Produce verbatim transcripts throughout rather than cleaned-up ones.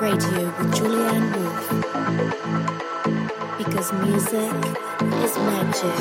Radio with Julianne Wolfe, because music is magic.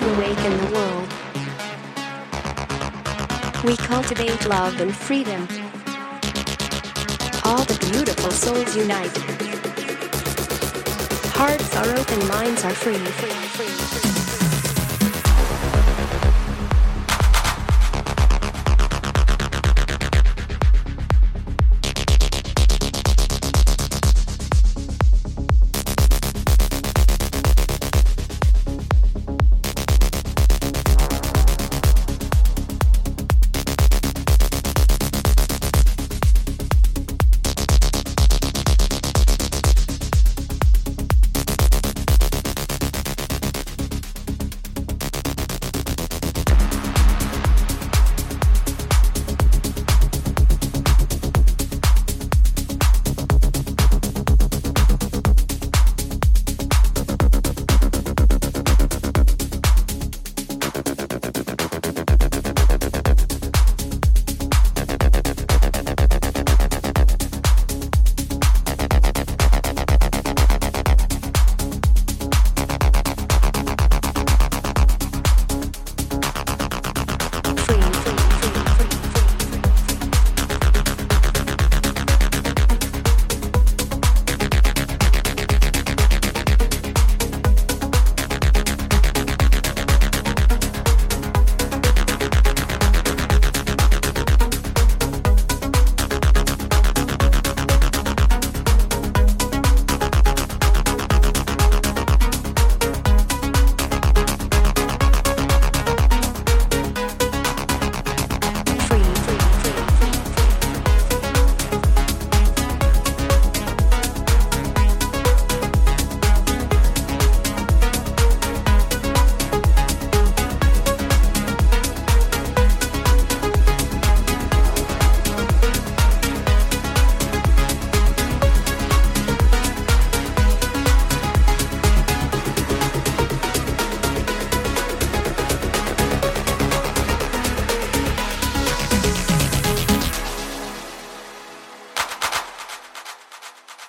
to awaken the world. We cultivate love and freedom. All the beautiful souls unite. Hearts are open, minds are free. free, free, free.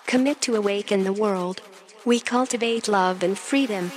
Commit to awaken the world. We cultivate love and freedom.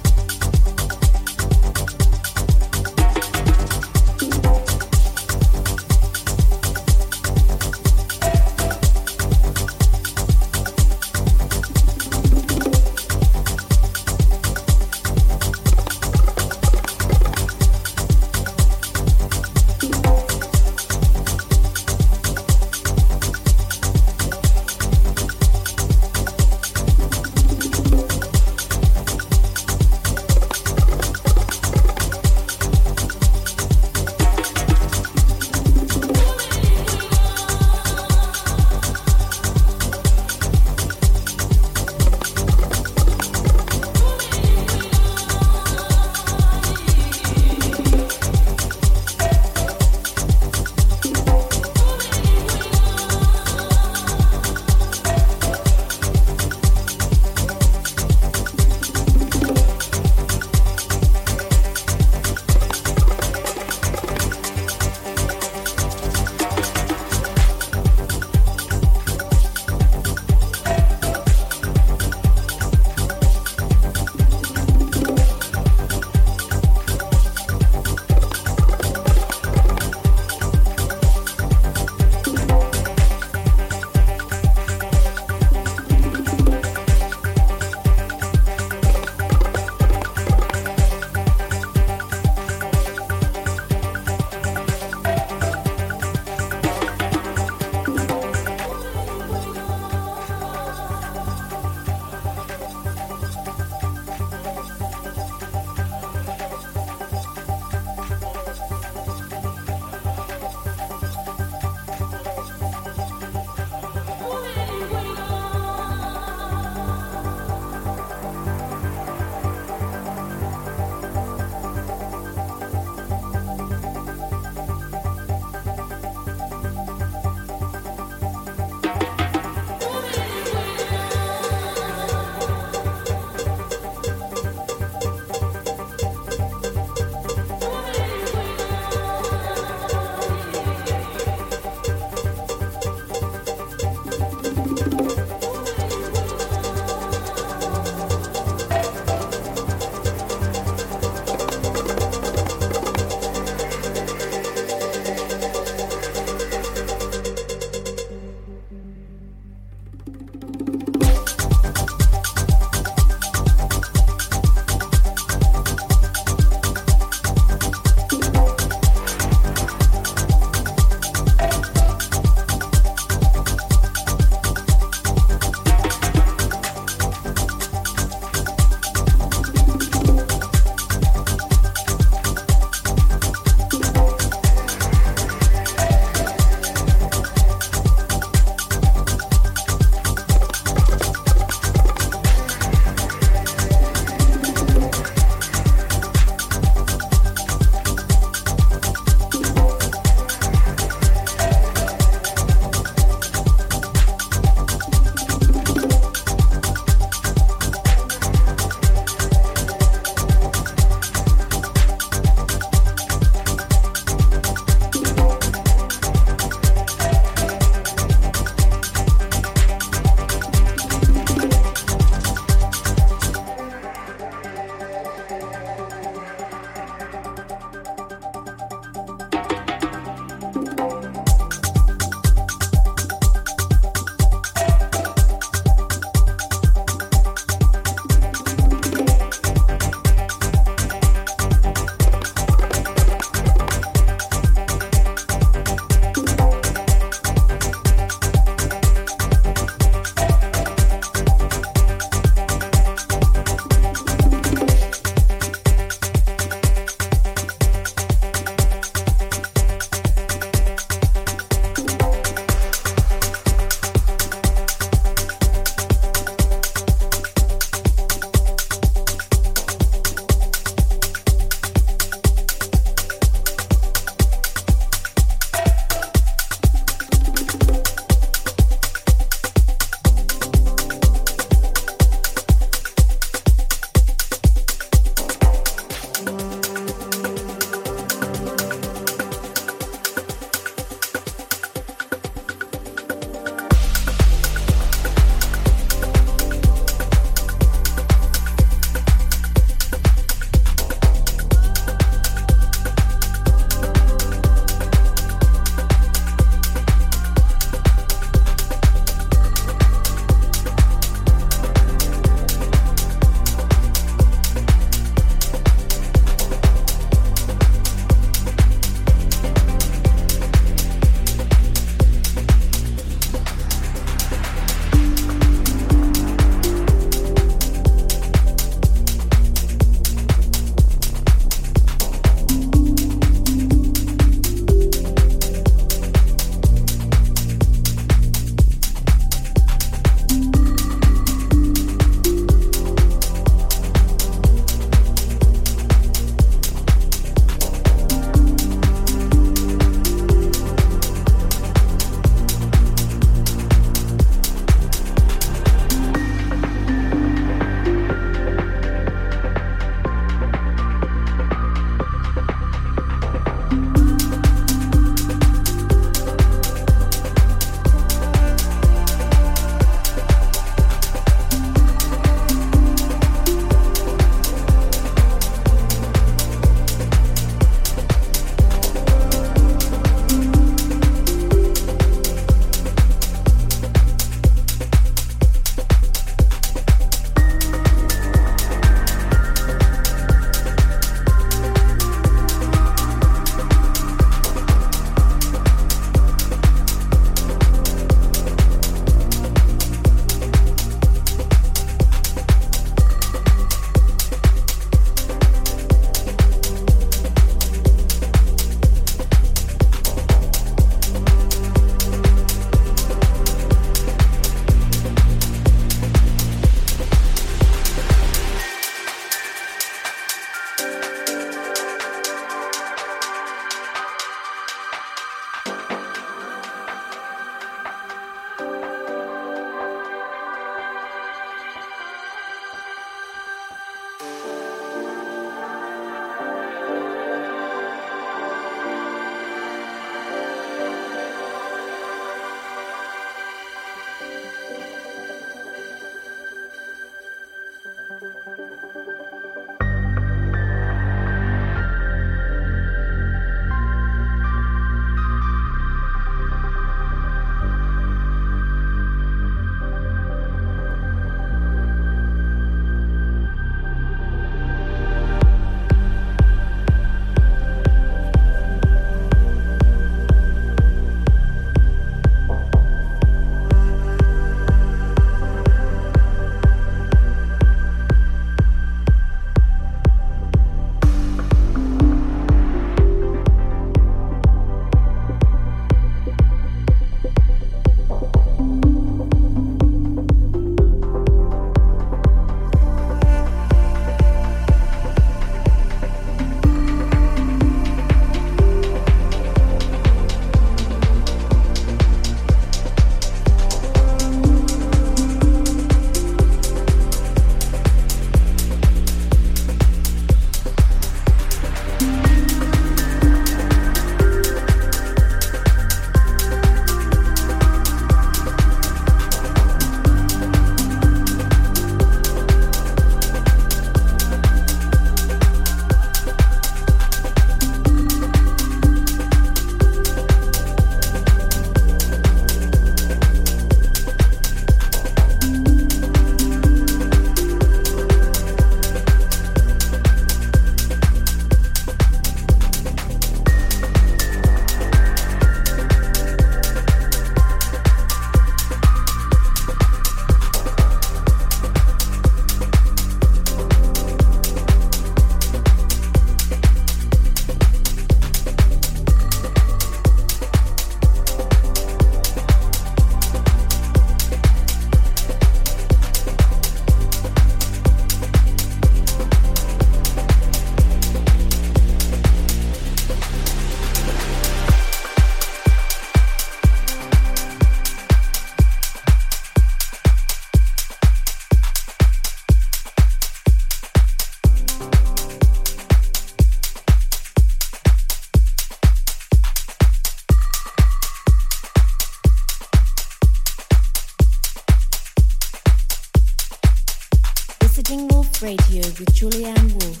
Julianne Wolf,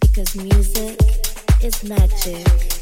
because music is magic.